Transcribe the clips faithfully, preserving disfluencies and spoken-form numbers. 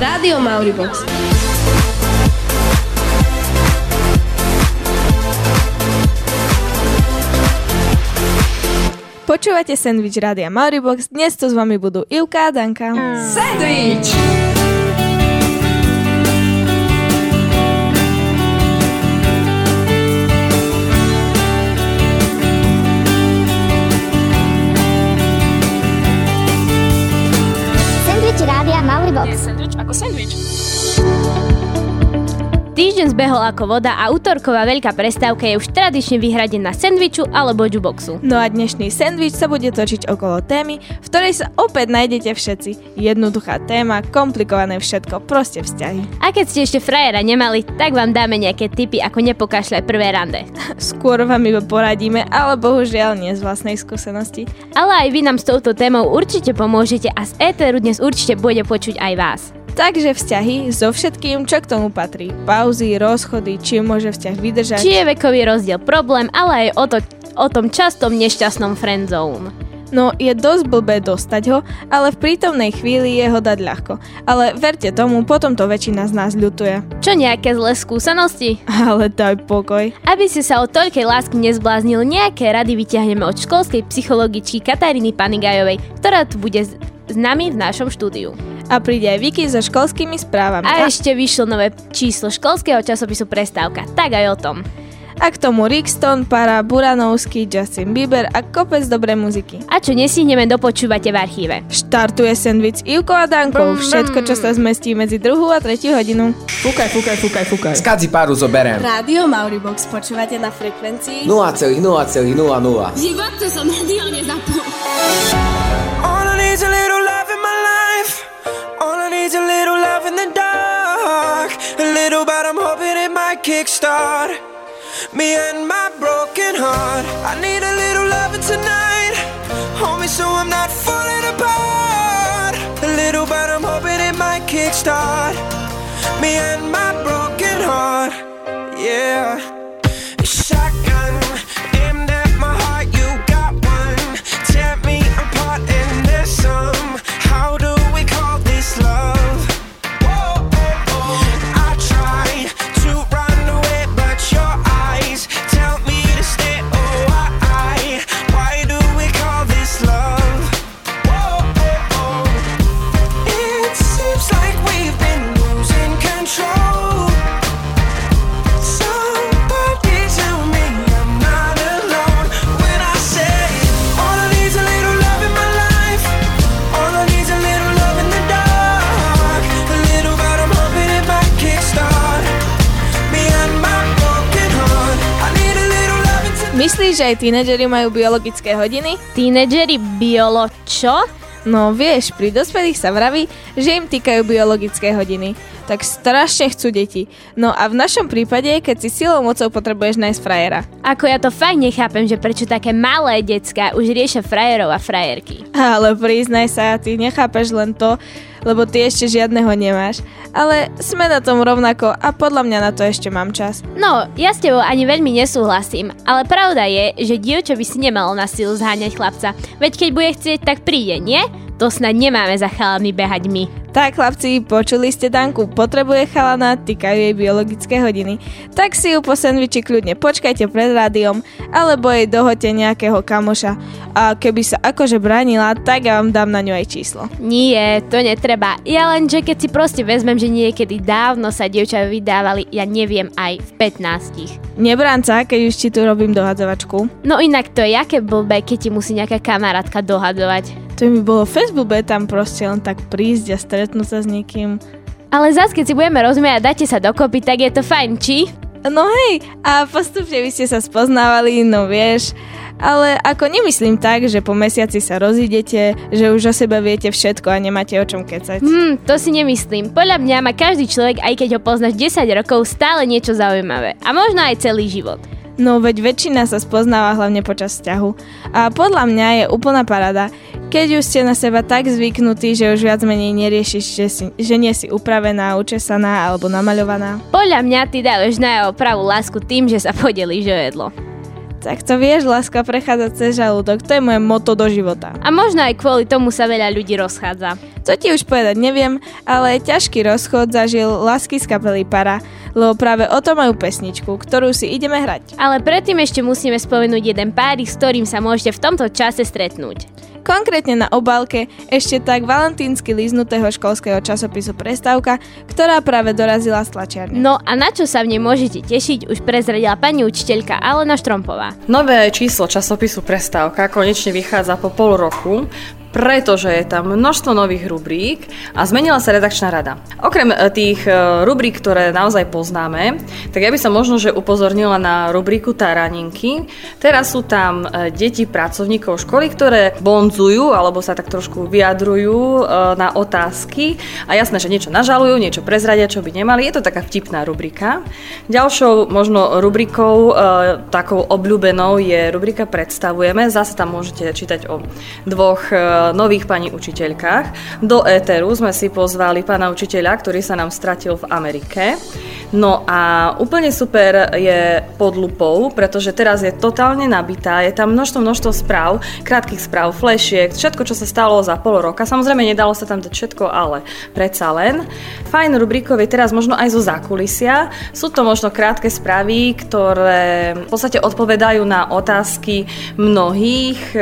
Rádio Maurybox. Počúvate Sendvič Rádia Maurybox, dnes to s vami budú Iľka a Danka. Sendvič! Sendvič Rádia Maurybox. Je sendvič ako sendvič. Týždeň zbehol ako voda a útorková veľká prestávka je už tradične vyhradená sendviču alebo juboxu. No a dnešný sendvič sa bude točiť okolo témy, v ktorej sa opäť nájdete všetci. Jednoduchá téma, komplikované všetko, proste vzťahy. A keď ste ešte frajera nemali, tak vám dáme nejaké tipy, ako nepokašľaj prvé rande. Skôr vám iba poradíme, ale bohužiaľ nie z vlastnej skúsenosti. Ale aj vy nám s touto témou určite pomôžete a z éteru dnes určite bude počuť aj vás. Takže vzťahy so všetkým, čo k tomu patrí. Pauzy, rozchody, či môže vzťah vydržať. Či je vekový rozdiel problém, ale aj o, to, o tom častom nešťastnom friendzone. No, je dosť blbé dostať ho, ale v prítomnej chvíli je ho dať ľahko. Ale verte tomu, potom to väčšina z nás ľutuje. Čo nejaké zlé skúsenosti? Ale daj pokoj. Aby ste sa o toľkej lásky nezbláznili, nejaké rady vyťahneme od školskej psychologičky Kataríny Panigajovej, ktorá tu bude s, s nami v našom štúdiu. A príde aj Viki so školskými správami. A ešte vyšlo nové číslo školského časopisu Prestávka, tak aj o tom. A k tomu Rickstone, Pára, Buranovský, Justin Bieber a kopec dobrej muziky. A čo nestihneme, dopočúvate v archíve. Štartuje sendvič s Ivkou a Dankou. Všetko, čo sa zmestí medzi druhou a tretiu hodinu. Fúkaj, fúkaj, fúkaj, fúkaj. Skadzi Páru zoberiem. Rádio Maurybox počúvate na frekvencii nula celá nula celá nula nula. Život, to som rádio nezapol. A little love in the dark, a little, but I'm hoping it might kickstart me and my broken heart. I need a little loving tonight, homie, so I'm not falling apart. A little, but I'm hoping it might kickstart me and my broken heart. Yeah, shotgun, damn that my heart, you got one. Tear me apart and there's some. How do we call this love? Myslíš, že aj tínedžeri majú biologické hodiny? Tínedžeri biolo čo? No vieš, pri dospelých sa vraví, že im týkajú biologické hodiny. Tak strašne chcú deti. No a v našom prípade, keď si silou mocou potrebuješ nájsť frajera. Ako ja to fakt nechápem, že prečo také malé decká už riešia frajerov a frajerky. Ale priznaj sa, ty nechápeš len to, lebo ty ešte žiadneho nemáš. Ale sme na tom rovnako a podľa mňa na to ešte mám čas. No, ja s tebou ani veľmi nesúhlasím, ale pravda je, že dievča by si nemalo na silu zháňať chlapca. Veď keď bude chcieť, tak príde, nie? To snad nemáme za chalami behať my. Tak chlapci, počuli ste Danku, potrebuje chalana, týkajú jej biologické hodiny. Tak si ju po sendviči kľudne počkajte pred rádiom, alebo jej dohoďte nejakého kamoša. A keby sa akože bránila, tak ja vám dám na ňu aj číslo. Nie, to netreba. Ja len, že keď si proste vezmem, že niekedy dávno sa dievča vydávali, ja neviem, aj v pätnástich. Nebrán sa, keď už ti tu robím dohadzovačku. No inak to je jaké blbé, keď ti musí nejaká kamarátka dohadovať. To mi bolo Facebooku, tam proste len tak prísť a stretnúť sa s niekým. Ale zás, keď si budeme rozumieť a dáte sa dokopy, tak je to fajn, či? No hej, a postupne vy ste sa spoznávali, no vieš. Ale ako nemyslím tak, že po mesiaci sa rozídete, že už o sebe viete všetko a nemáte o čom kecať. Hmm, to si nemyslím. Podľa mňa má každý človek, aj keď ho poznáš desať rokov, stále niečo zaujímavé. A možno aj celý život. No veď väčšina sa spoznáva hlavne počas vzťahu. A podľa mňa je úplná parada, keď už ste na seba tak zvyknutí, že už viac menej neriešiš, že, si, že nie si upravená, učesaná alebo namaľovaná. Podľa mňa ty dávaš na opravú lásku tým, že sa podelíš o jedlo. Tak to vieš, láska prechádza cez žalúdok, to je moje motto do života. A možno aj kvôli tomu sa veľa ľudí rozchádza. To ti už povedať neviem, ale ťažký rozchod zažil lásky z kapely Pára, lebo práve o tom majú pesničku, ktorú si ideme hrať. Ale predtým ešte musíme spomenúť jeden párik, s ktorým sa môžete v tomto čase stretnúť. Konkrétne na obálke ešte tak valentínsky líznutého školského časopisu Prestávka, ktorá práve dorazila z tlačiarne. No a na čo sa v nej môžete tešiť, už prezradila pani učiteľka Alena Štrompová. Nové číslo časopisu Prestávka konečne vychádza po pol roku, pretože je tam množstvo nových rubrík a zmenila sa redakčná rada. Okrem tých rubrík, ktoré naozaj poznáme, tak ja by som možno, že upozornila na rubriku Taraninky. Teraz sú tam deti pracovníkov školy, ktoré bonzujú alebo sa tak trošku vyjadrujú na otázky a jasné, že niečo nažalujú, niečo prezradia, čo by nemali. Je to taká vtipná rubrika. Ďalšou možno rubrikou, takou obľúbenou, je rubrika Predstavujeme. Zase tam môžete čítať o dvoch nových pani učiteľkách. Do éteru sme si pozvali pána učiteľa, ktorý sa nám stratil v Amerike. No a úplne super je Pod lupou, pretože teraz je totálne nabitá, je tam množstvo, množstvo správ, krátkych správ, flešiek, všetko, čo sa stalo za pol roka. Samozrejme, nedalo sa tam dať všetko, ale predsa len. Fajn rubrikov je teraz možno aj zo zákulisia. Sú to možno krátke správy, ktoré v podstate odpovedajú na otázky mnohých e,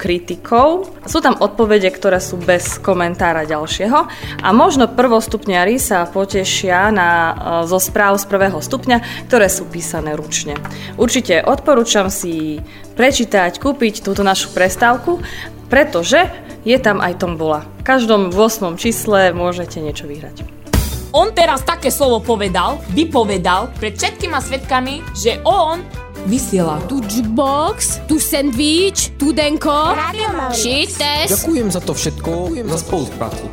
kritikov. Sú tam odpovede, ktoré sú bez komentára ďalšieho a možno prvostupňari sa potešia na zo správ z prvého stupňa, ktoré sú písané ručne. Určite odporúčam si prečítať, kúpiť túto našu prestávku, pretože je tam aj tombola. V každom ôsmom čísle môžete niečo vyhrať. On teraz také slovo povedal, vypovedal pred všetkými svedkami, že on vysiela tu Jukebox, tu Sendvič, tu Danko, shit test. Ďakujem za to všetko, ďakujem za spoluprácu.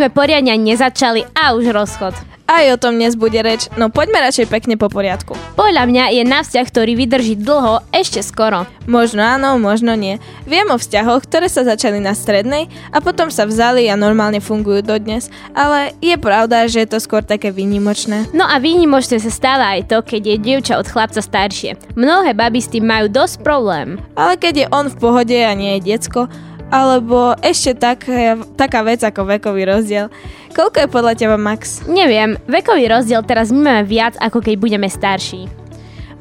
Sme poriadne nezačali a už rozchod. Aj o tom dnes bude reč, no poďme radšej pekne po poriadku. Podľa mňa je na vzťah, ktorý vydrží dlho, ešte skoro. Možno áno, možno nie. Viem o vzťahoch, ktoré sa začali na strednej a potom sa vzali a normálne fungujú dodnes, ale je pravda, že je to skôr také výnimočné. No a výnimočné sa stáva aj to, keď je dievča od chlapca staršie. Mnohé baby s tým majú dosť problém. Ale keď je on v pohode a nie je decko, alebo ešte tak, taká vec ako vekový rozdiel. Koľko je podľa teba max? Neviem, vekový rozdiel teraz my máme viac, ako keď budeme starší.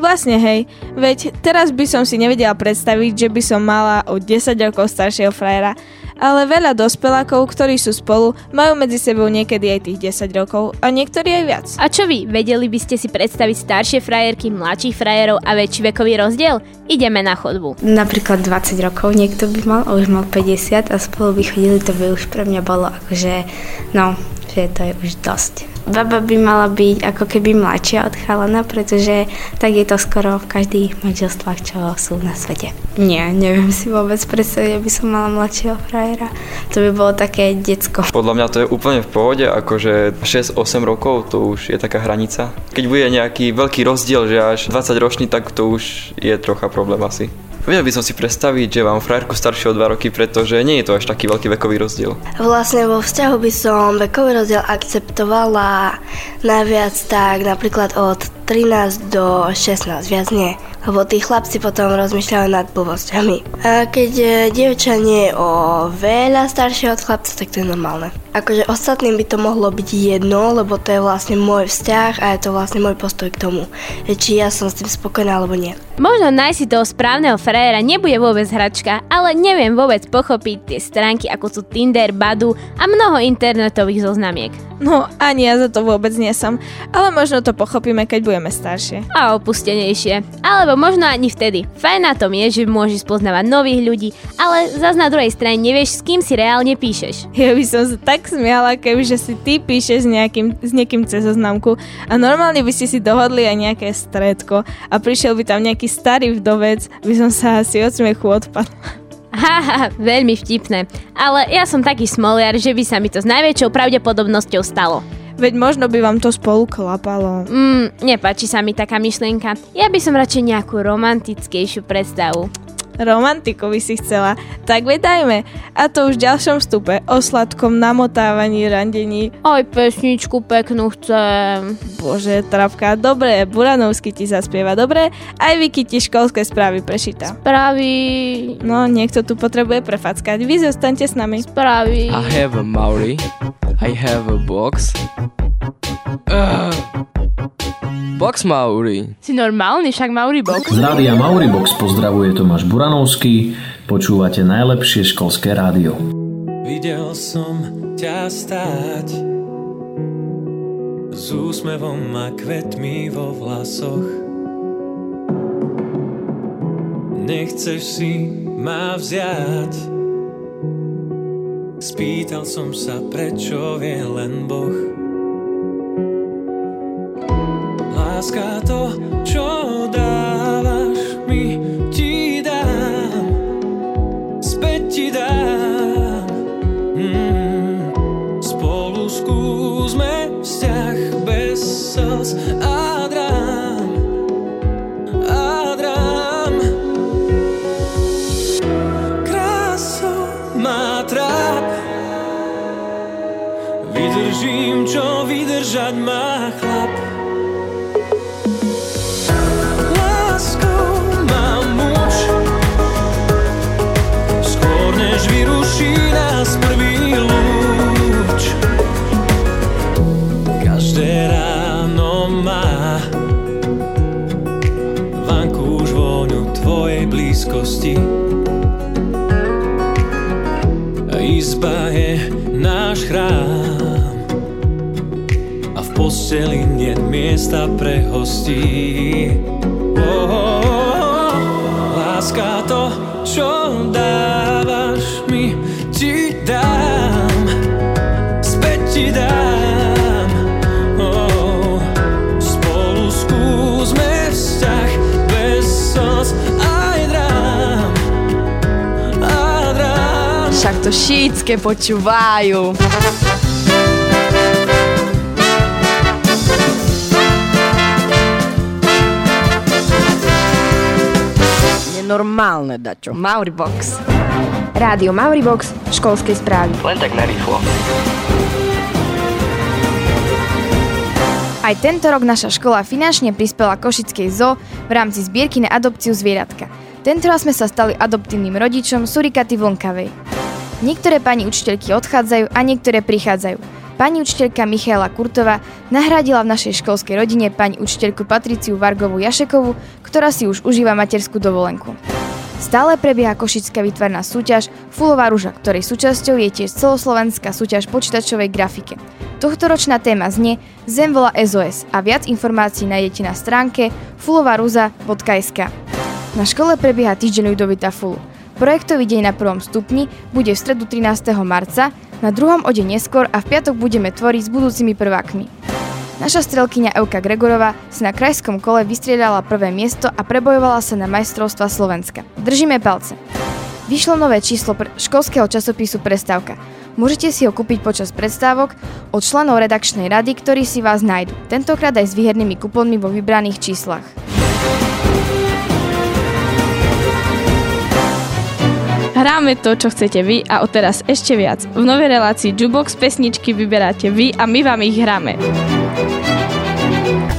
Vlastne hej, veď teraz by som si nevedela predstaviť, že by som mala o desať rokov staršieho frajera, ale veľa dospelákov, ktorí sú spolu, majú medzi sebou niekedy aj tých desať rokov a niektorí aj viac. A čo vy, vedeli by ste si predstaviť staršie frajerky, mladších frajerov a väčší vekový rozdiel? Ideme na chodbu. Napríklad dvadsať rokov niekto by mal, a už mal päťdesiat a spolu by chodili, to by už pre mňa bolo akože, no, že to je už dosť. Baba by mala byť ako keby mladšia od chalana, pretože tak je to skoro v každých manželstvách, čo sú na svete. Nie, neviem si vôbec predstaviť, aby som mala mladšieho frajera. To by bolo také decko. Podľa mňa to je úplne v pohode, akože šesť osem rokov to už je taká hranica. Keď bude nejaký veľký rozdiel, že až dvadsaťročný, tak to už je trocha problém asi. Vedel by som si predstaviť, že mám frajerku staršie o dva roky, pretože nie je to až taký veľký vekový rozdiel. Vlastne vo vzťahu by som vekový rozdiel akceptovala najviac tak napríklad od trinásť do šestnástich, viac nie. Lebo tí chlapci potom rozmýšľajú nad blbosťami. A keď dievča nie je o veľa staršie od chlapca, tak to je normálne. Akože ostatným by to mohlo byť jedno, lebo to je vlastne môj vzťah a je to vlastne môj postoj k tomu, či ja som s tým spokojná alebo nie. Možno nájsť si toho správneho frajera nebude vôbec hračka, ale neviem vôbec pochopiť tie stránky, ako sú Tinder, Badu a mnoho internetových zoznamiek. No, ani ja za to vôbec nie som, ale možno to pochopíme, keď budeme staršie. A opustenejšie. Alebo možno ani vtedy. Fajn na tom je, že môžeš spoznávať nových ľudí, ale zas na druhej strane nevieš, s kým si reálne píšeš. Ja by som sa tak smiala, kebyže si ty píšeš s, nejakým, s niekým cez zoznamku a normálne by ste si dohodli aj nejaké stredko a prišiel by tam nejaký starý vdovec, by som sa asi od smiechu odpadla. Haha, veľmi vtipné. Ale ja som taký smoliar, že by sa mi to s najväčšou pravdepodobnosťou stalo. Veď možno by vám to spolu klapalo. Mm, nepáči sa mi taká myšlienka. Ja by som radšej nejakú romantickejšiu predstavu. Romantiku by si chcela? Tak vedajme. A to už v ďalšom vstupe. O sladkom namotávaní, randení. Aj pesničku peknú chcem. Bože, Travka, dobre. Buranovský ti zaspieva, dobre. Aj Viki ti školské správy prečíta. Správy. No, niekto tu potrebuje prefackať. Vy zostaňte s nami. Správy. I have a Mauri. I have a box. Uh, box Mauri. Si normálny, však Maurybox. Rádia Maurybox pozdravuje Tomáš Buranovský. Počúvate najlepšie školské rádio. Videl som ťa stáť s úsmevom a kvetmi vo vlasoch. Nechceš si ma vziať. Spýtal som sa, prečo vie len Boh. Láska, to, čo dávaš mi, ti dám, späť ti dám. Mm. Spolu skúsme vzťah bez slz a drám, a drám. Krásou má tráp. Vydržím, čo vydržať má chlap. Láskou mám moc, skôr než vyruší nás prvý lúč. Každé ráno má vanku už vôňu tvojej blízkosti. Izba je náš chrám a v posteli nie miesta pre hostí. Oh, oh, oh. Láska, to, čo dávaš mi, ti dám, späť ti dám. Oh, spolu skúsme vzťah bez slz aj drám. Však to šícke počúvajú. Nenormálne, dačo. Maurybox. Rádio Maurybox, školské správy. Len tak narýchlo. Aj tento rok naša škola finančne prispela Košickej zoo v rámci zbierky na adopciu zvieratka. Tentoraz sme sa stali adoptívnym rodičom Surikaty Vlnkavej. Niektoré pani učiteľky odchádzajú a niektoré prichádzajú. Pani učiteľka Michaela Kurtová nahradila v našej školskej rodine pani učiteľku Patriciu Vargovu Jašekovú, ktorá si už užíva materskú dovolenku. Stále prebieha košická výtvarná súťaž Fulová rúža, ktorej súčasťou je tiež celoslovenská súťaž počítačovej grafike. Tohtoročná téma znie Zem volá es o es a viac informácií nájdete na stránke fulovaruza bodka es ká. Na škole prebieha týždeň Ľudovita Fulu. Projektový deň na prvom stupni bude v stredu trinásteho marca, na druhom o deň neskôr a v piatok budeme tvoriť s budúcimi prvákmi. Naša strelkyňa Evka Gregorová si na krajskom kole vystriedala prvé miesto a prebojovala sa na majstrovstvá Slovenska. Držíme palce. Vyšlo nové číslo pr- školského časopisu Prestávka. Môžete si ho kúpiť počas predstávok od členov redakčnej rady, ktorí si vás nájdu. Tentokrát aj s výhernými kupónmi vo vybraných číslach. Hráme to, čo chcete vy a odteraz ešte viac. V novej relácii Jubox pesničky vyberáte vy a my vám ich hráme.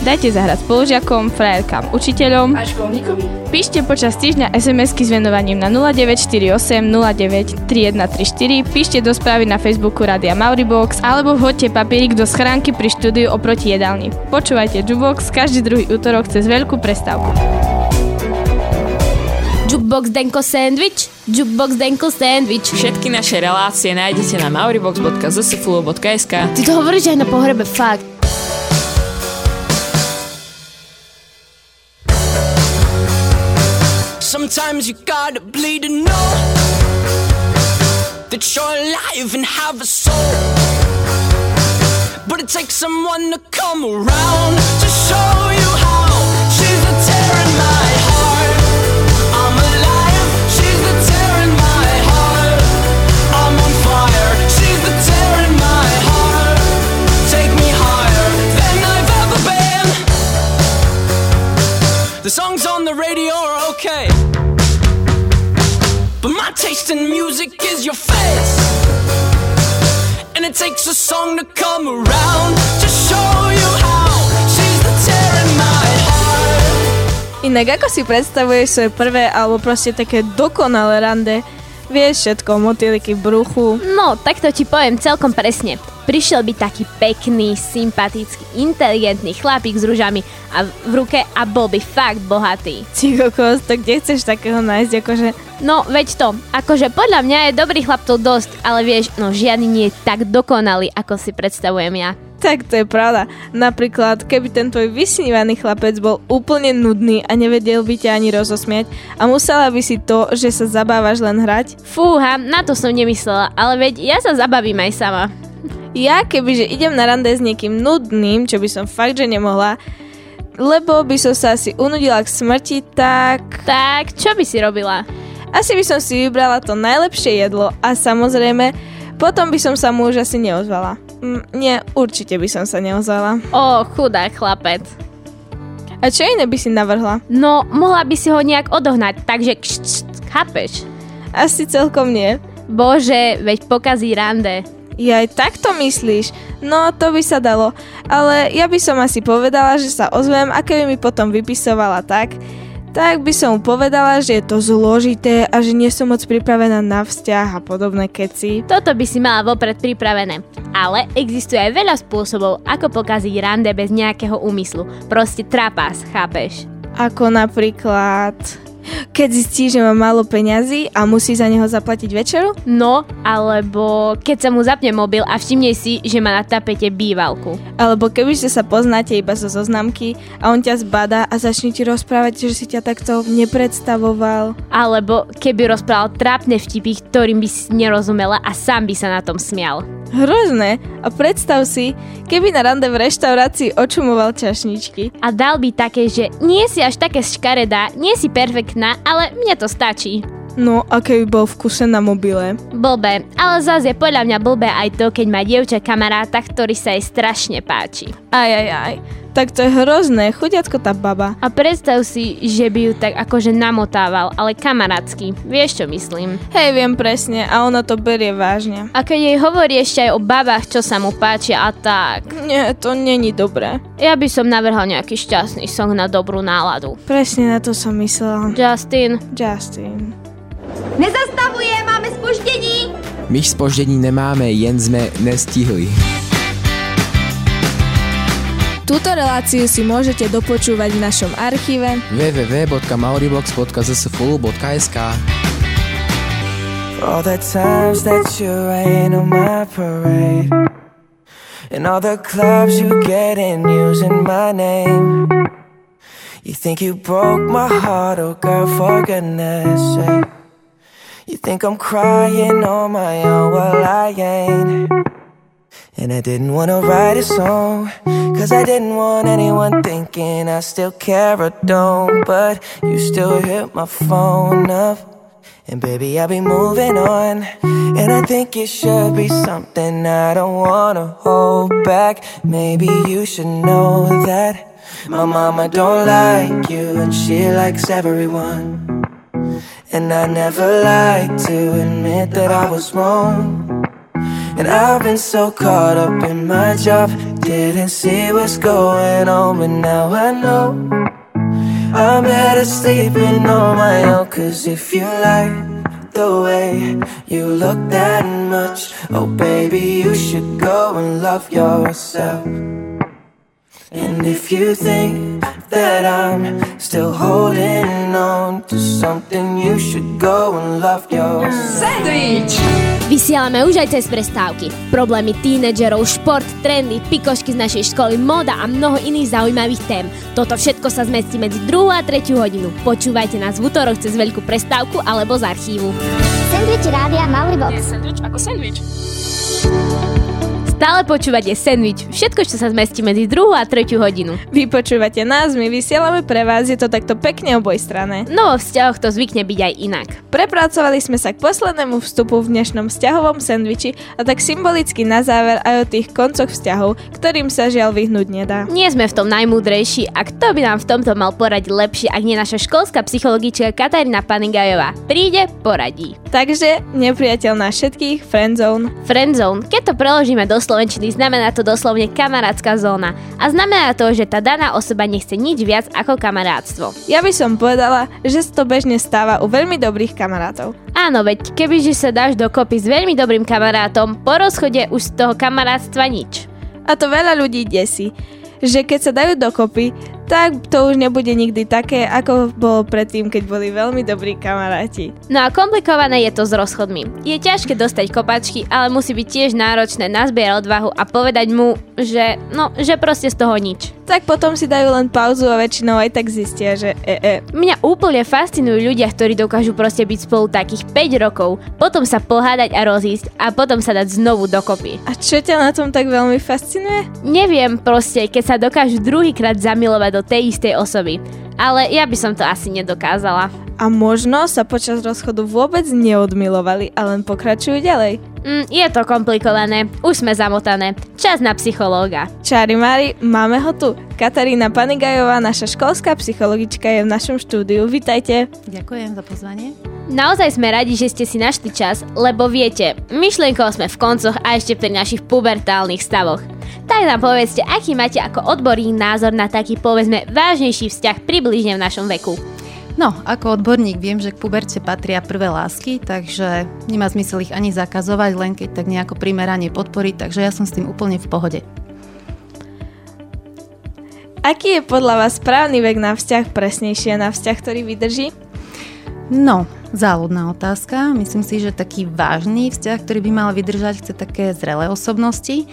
Dajte zahrať spolužiakom, frajerkám, učiteľom a školníkovi. Píšte počas týždňa es em esky s venovaním na nula deväť štyri osem nula deväť tri jeden tri štyri, píšte do správy na Facebooku Rádia Maurybox alebo vhoďte papierik do schránky pri štúdiu oproti jedálni. Počúvajte Jukebox každý druhý útorok cez veľkú prestávku. Jukebox Danko Sendvič, Jukebox Danko Sendvič. Všetky naše relácie nájdete na maurybox bodka cz, fullo bodka es ká. Ty to hovoríš aj na pohrebe, fakt. Sometimes you gotta bleed to know that you're alive and have a soul. But it takes someone to come around to show you how. She's a tear in my heart, I'm alive. She's a tear in my heart, I'm on fire. She's a tear in my heart, take me higher than I've ever been. The songs on the radio are okay, but my taste in music is your face. And it takes a song to come around to show you how. She's the tear in my heart. Inak ako si predstavuješ svoje prvé alebo proste také dokonalé rande? Vieš všetko, motýliky v bruchu. No, tak to ti poviem celkom presne. Prišiel by taký pekný, sympatický, inteligentný chlapík s ružami a v ruke a bol by fakt bohatý. Cikokos, to kde chceš takého nájsť, akože... No, veď to. Akože podľa mňa je dobrých chlapcov dosť, ale vieš, no žiadny nie je tak dokonalý, ako si predstavujem ja. Tak to je pravda. Napríklad, keby ten tvoj vysnívaný chlapec bol úplne nudný a nevedel by ťa ani rozosmiať a musela by si to, že sa zabávaš len hrať? Fúha, na to som nemyslela, ale veď ja sa zabavím aj sama. Ja kebyže idem na rande s niekým nudným, čo by som fakt, že nemohla, lebo by som sa asi unudila k smrti, tak... Tak, čo by si robila? Asi by som si vybrala to najlepšie jedlo a samozrejme, potom by som sa mu už asi neozvala. Mm, nie, určite by som sa neozvala. Ó, chudá chlapec. A čo iné by si navrhla? No, mohla by si ho nejak odohnať, takže kšt, kšt, chápeš? Asi celkom nie. Bože, veď pokazí rande. Jaj, tak to myslíš? No, to by sa dalo. Ale ja by som asi povedala, že sa ozvem a keby mi potom vypisovala tak... Tak by som mu povedala, že je to zložité a že nie som moc pripravená na vzťah a podobné keci. Toto by si mala vopred pripravené. Ale existuje aj veľa spôsobov, ako pokaziť rande bez nejakého úmyslu. Proste trapás, chápeš? Ako napríklad... Keď zistí, že má málo peňazí a musí za neho zaplatiť večeru? No, alebo keď sa mu zapne mobil a všimne si, že má na tapete bývalku. Alebo kebyže sa poznáte iba zo zoznamky a on ťa zbadá a začne ti rozprávať, že si ťa takto nepredstavoval. Alebo keby rozprával trápne vtipy, ktorým by si nerozumela a sám by sa na tom smial. Hrozné. A predstav si, keby na rande v reštaurácii očumoval čašničky. A dal by také, že nie si až také škaredá, nie si perfektná, ale mne to stačí. No, a keby bol v kuse na mobile? Blbé, ale zase je podľa mňa blbé aj to, keď má dievča kamaráta, ktorý sa jej strašne páči. Aj, aj, aj. Tak to je hrozné, chudiatko tá baba. A predstav si, že by ju tak akože namotával, ale kamarátsky. Vieš, čo myslím? Hej, viem presne a ona to berie vážne. A keď jej hovorí ešte aj o babách, čo sa mu páčia a tak. Nie, to není dobré. Ja by som navrhol nejaký šťastný song na dobrú náladu. Presne na to som myslela. Justin. Justin. Nezastavuje, máme spoždění. My spoždění nemáme, jen sme nestihli. Túto reláciu si môžete dopočúvať v našom archíve w w w bodka maurybox bodka cz fullo bodka es ká. All the times that you rain on my parade and all the clubs you get in using my name. You think you broke my heart, oh girl, for goodness sake. You think I'm crying on my own, well I ain't. And I didn't wanna write a song, cause I didn't want anyone thinking I still care or don't. But you still hit my phone up, and baby I'll be moving on. And I think it should be something I don't wanna hold back. Maybe you should know that my mama don't like you and she likes everyone. And I never liked to admit that I was wrong. And I've been so caught up in my job Didn't see what's going on, but now I know I'm better sleeping on my own. Cause if you like the way you look that much, oh baby, you should go and love yourself. And if you think that I'm still holding on to something, you should go and love yourself. Sendvič! Vysielame už aj cez prestávky. Problémy tínedžerov, šport, trendy, pikošky z našej školy, móda a mnoho iných zaujímavých tém. Toto všetko sa zmestí medzi druhou a tretiu hodinu. Počúvajte nás v utorok cez veľkú prestávku alebo z archívu. Sendvič Rádia Maurybox. Sendvič ako sendvič. Stále počúvate Sendvič. Všetko, čo sa zmestí medzi druhou a tretiu hodinu. Vy počúvate nás, my vysielame pre vás, je to takto pekne obojstrané. No, vo vzťahoch to zvykne byť aj inak. Prepracovali sme sa k poslednému vstupu v dnešnom vzťahovom sendviči a tak symbolicky na záver aj o tých koncoch vzťahov, ktorým sa žiaľ vyhnúť nedá. Nie sme v tom najmúdrejší a kto by nám v tomto mal poradiť lepšie, ak nie naša školská psychologička Katarína Panigajová. Príde, poradí. Takže nepriateľ na všetkých, friendzone. Friendzone, keď to preložíme do slovenčiny, znamená to doslovne kamarátska zóna a znamená to, že tá daná osoba nechce nič viac ako kamarátstvo. Ja by som povedala, že to bežne stáva u veľmi dobrých kamarátov. Áno, veď kebyže sa dáš dokopy s veľmi dobrým kamarátom, po rozchode už z toho kamarátstva nič. A to veľa ľudí desí, že keď sa dajú dokopy, tak to už nebude nikdy také, ako bolo predtým, keď boli veľmi dobrí kamaráti. No a komplikované je to s rozchodmi. Je ťažké dostať kopačky, ale musí byť tiež náročné nazbierať odvahu a povedať mu, že no, že proste z toho nič. Tak potom si dajú len pauzu a väčšinou aj tak zistia, že e, e. Mňa úplne fascinujú ľudia, ktorí dokážu proste byť spolu takých päť rokov, potom sa pohádať a rozísť a potom sa dať znovu dokopy. A čo ťa na tom tak veľmi fascinuje? Neviem, proste, keď sa dokážu druhýkrát zamilovať do tej istej osoby. Ale ja by som to asi nedokázala. A možno sa počas rozchodu vôbec neodmilovali a len pokračujú ďalej. Mm, je to komplikované, už sme zamotané. Čas na psychológa. Čári Mári, máme ho tu. Katarína Panigajová, naša školská psychologička, je v našom štúdiu. Vitajte. Ďakujem za pozvanie. Naozaj sme radi, že ste si našli čas, lebo viete, myšlienkou sme v koncoch a ešte pri našich pubertálnych stavoch. Tak nám povedzte, aký máte ako odborný názor na taký, povedzme, vážnejší vzťah približne v našom veku. No, ako odborník viem, že k puberte patria prvé lásky, takže nemá zmysel ich ani zakazovať, len keď tak nejako primerane podporiť, takže ja som s tým úplne v pohode. Aký je podľa vás správny vek na vzťah, presnejšie na vzťah, ktorý vydrží? No, záľudná otázka. Myslím si, že taký vážny vzťah, ktorý by mal vydržať, chce také zrelé osobnosti.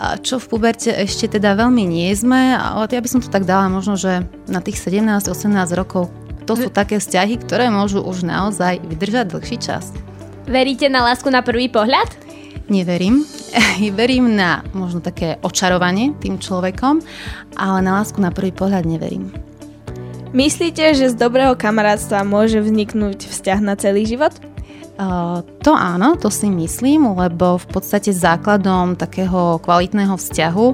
A čo v puberte ešte teda veľmi nie sme, ale ja by som to tak dala možno, že na tých sedemnásť osemnásť rokov. To sú také vzťahy, ktoré môžu už naozaj vydržať dlhší čas. Veríte na lásku na prvý pohľad? Neverím. Verím na možno také očarovanie tým človekom, ale na lásku na prvý pohľad neverím. Myslíte, že z dobrého kamarátstva môže vzniknúť vzťah na celý život? Uh, to áno, to si myslím, lebo v podstate základom takého kvalitného vzťahu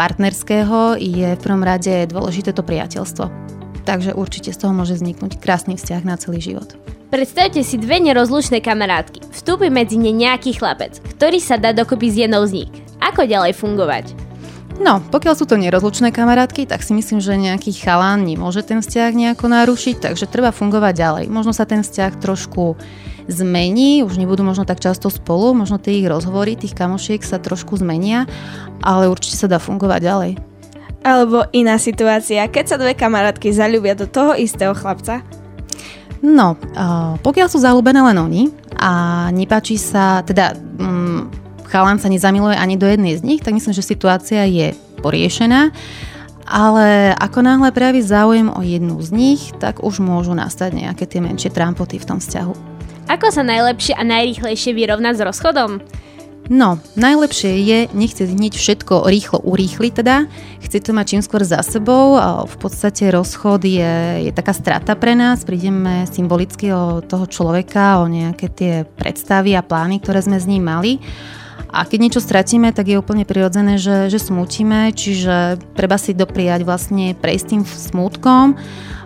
partnerského je v prvom rade dôležité to priateľstvo. Takže určite z toho môže vzniknúť krásny vzťah na celý život. Predstavte si dve nerozlučné kamarátky. Vstúpi medzi ne nejaký chlapec, ktorý sa dá dokopy z jednou z nich. Ako ďalej fungovať? No, pokiaľ sú to nerozlučné kamarátky, tak si myslím, že nejaký chalán nemôže ten vzťah nejako narušiť, takže treba fungovať ďalej. Možno sa ten vzťah trošku zmení, už nebudú možno tak často spolu, možno tie ich rozhovory, tých kamošiek sa trošku zmenia, ale určite sa dá fungovať ďalej. Alebo iná situácia, keď sa dve kamarátky zaľúbia do toho istého chlapca? No, uh, pokiaľ sú zaľúbené len oni a nepáči sa, teda... Um, chalán sa nezamiluje ani do jednej z nich, tak myslím, že situácia je poriešená, ale ako náhle prejaví záujem o jednu z nich, tak už môžu nastať nejaké tie menšie trampoty v tom vzťahu. Ako sa najlepšie a najrýchlejšie vyrovnať s rozchodom? No, najlepšie je nechcieť hneď všetko rýchlo urýchliť, teda chce to mať čím skôr za sebou a v podstate rozchod je, je taká strata pre nás, prídeme symbolicky o toho človeka, o nejaké tie predstavy a plány, ktoré sme s ním mali. A keď niečo stratíme, tak je úplne prirodzené, že, že smútime, čiže treba si dopriať vlastne prejsť tým smútkom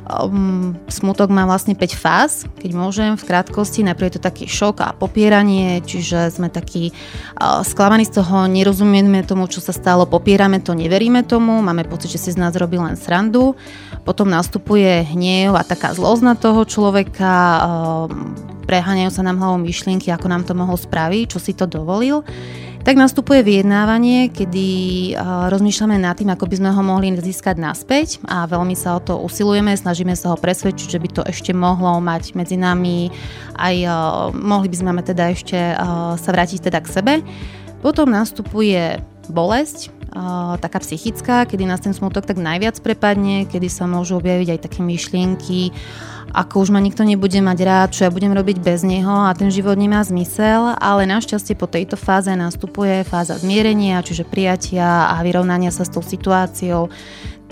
Um, smutok má vlastne päť fáz, keď môžem v krátkosti. Najprv je to taký šok a popieranie, čiže sme takí uh, sklamaní z toho, nerozumieme tomu, čo sa stalo, popierame to, neveríme tomu, máme pocit, že si z nás robí len srandu. Potom nastupuje hniev a taká zlosť na toho človeka, um, preháňajú sa nám hlavou myšlienky, ako nám to mohol spraviť, čo si to dovolil. Tak nastupuje vyjednávanie, kedy uh, rozmýšľame nad tým, ako by sme ho mohli získať naspäť a veľmi sa o to usilujeme, snažíme sa ho presvedčiť, že by to ešte mohlo mať medzi nami aj uh, mohli by sme teda ešte uh, sa vrátiť teda k sebe. Potom nastupuje bolesť, uh, taká psychická, kedy nás ten smutok tak najviac prepadne, kedy sa môžu objaviť aj také myšlienky, ako už ma nikto nebude mať rád, čo ja budem robiť bez neho a ten život nemá zmysel, ale našťastie po tejto fáze nastupuje fáza zmierenia, čiže prijatia a vyrovnania sa s tou situáciou.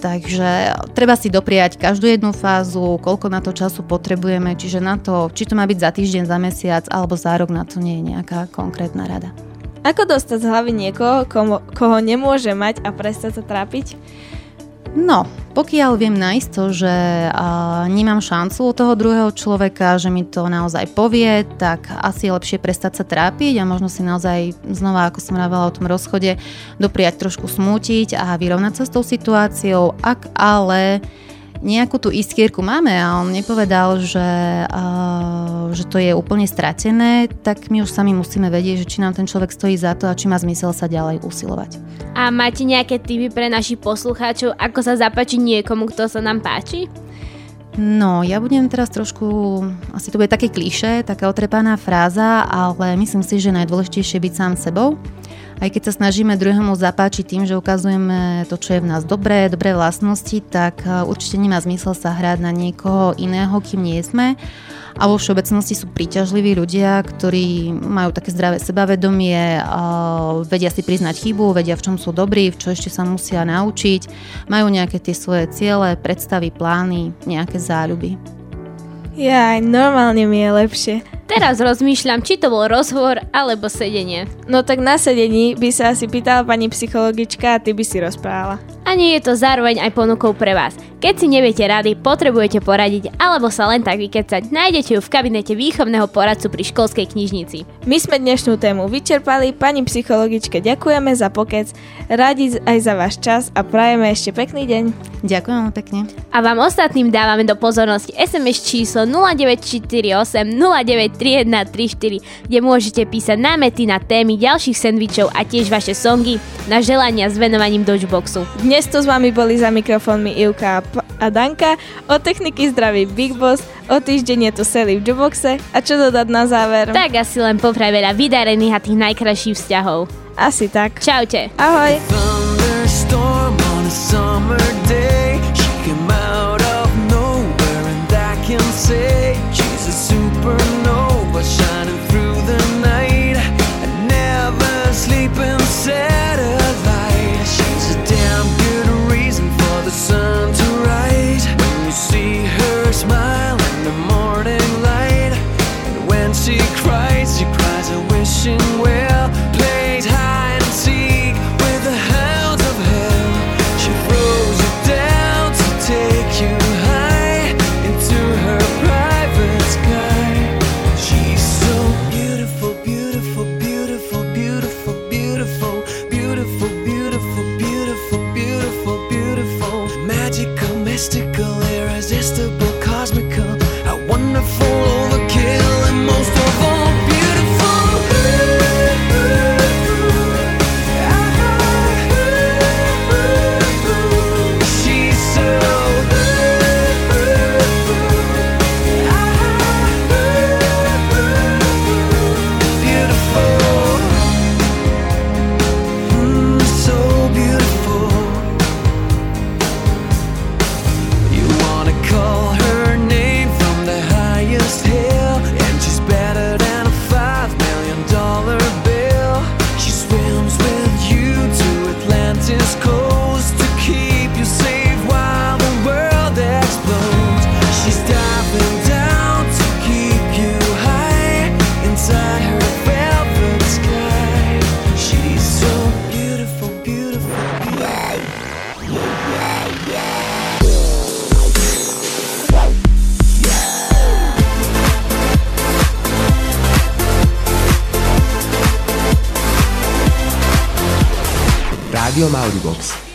Takže treba si dopriať každú jednu fázu, koľko na to času potrebujeme, čiže na to, či to má byť za týždeň, za mesiac alebo za rok, na to nie je nejaká konkrétna rada. Ako dostať z hlavy niekoho, koho, koho nemôže mať a prestať sa trápiť? No, pokiaľ viem nájsť to, že uh, nemám šancu od toho druhého človeka, že mi to naozaj povie, tak asi je lepšie prestať sa trápiť a možno si naozaj znova, ako som hovorila o tom rozchode, dopriať trošku smútiť a vyrovnať sa s tou situáciou. Ak ale nejakú tú iskierku máme a on nepovedal, že, uh, že to je úplne stratené, tak my už sami musíme vedieť, že či nám ten človek stojí za to a či má zmysel sa ďalej usilovať. A máte nejaké tipy pre našich poslucháčov, ako sa zapáči niekomu, kto sa nám páči? No, ja budem teraz trošku, asi to bude také klišé, taká otrepaná fráza, ale myslím si, že najdôležitejšie je byť sám sebou. Aj keď sa snažíme druhému zapáčiť tým, že ukazujeme to, čo je v nás dobré, dobré vlastnosti, tak určite nemá zmysel sa hrať na niekoho iného, kým nie sme. A vo všeobecnosti sú príťažliví ľudia, ktorí majú také zdravé sebavedomie, vedia si priznať chybu, vedia, v čom sú dobrí, v čo ešte sa musia naučiť, majú nejaké tie svoje ciele, predstavy, plány, nejaké záľuby. Ja, normálne mi je lepšie. Teraz rozmýšľam, či to bol rozhovor alebo sedenie. No tak na sedení by sa asi pýtala pani psychologička a ty by si rozprávala. A nie je to zároveň aj ponukou pre vás. Keď si neviete rady, potrebujete poradiť alebo sa len tak vykecať, nájdete ju v kabinete výchovného poradcu pri školskej knižnici. My sme dnešnú tému vyčerpali, pani psychologičke ďakujeme za pokec, radi aj za váš čas a prajeme ešte pekný deň. Ďakujem pekne. A vám ostatným dávame do pozornosti es em es číslo nula deväť štyri osem nula deväť tri jeden tri štyri, kde môžete písať námety na témy ďalších sendvičov a tiež vaše songy na želania s venovaním do jukeboxu. Dnes tu s vami boli za mikrofónmi Iľka a Danka, od techniky zdraví Big Boss, o týždeň je tu Sally v jukeboxe a čo dodať na záver? Tak asi len popraj veľa vydarených a tých najkrajších vzťahov. Asi tak. Čaute. Ahoj. Supernova shining through the night, I never sleep in satellite. She's a damn good reason for the sun to rise. When you see her smile in the morning light, and when she cries, she cries a wishing well. Plays hide and seek with the hounds of hell. She throws it down. Rádio Maurybox.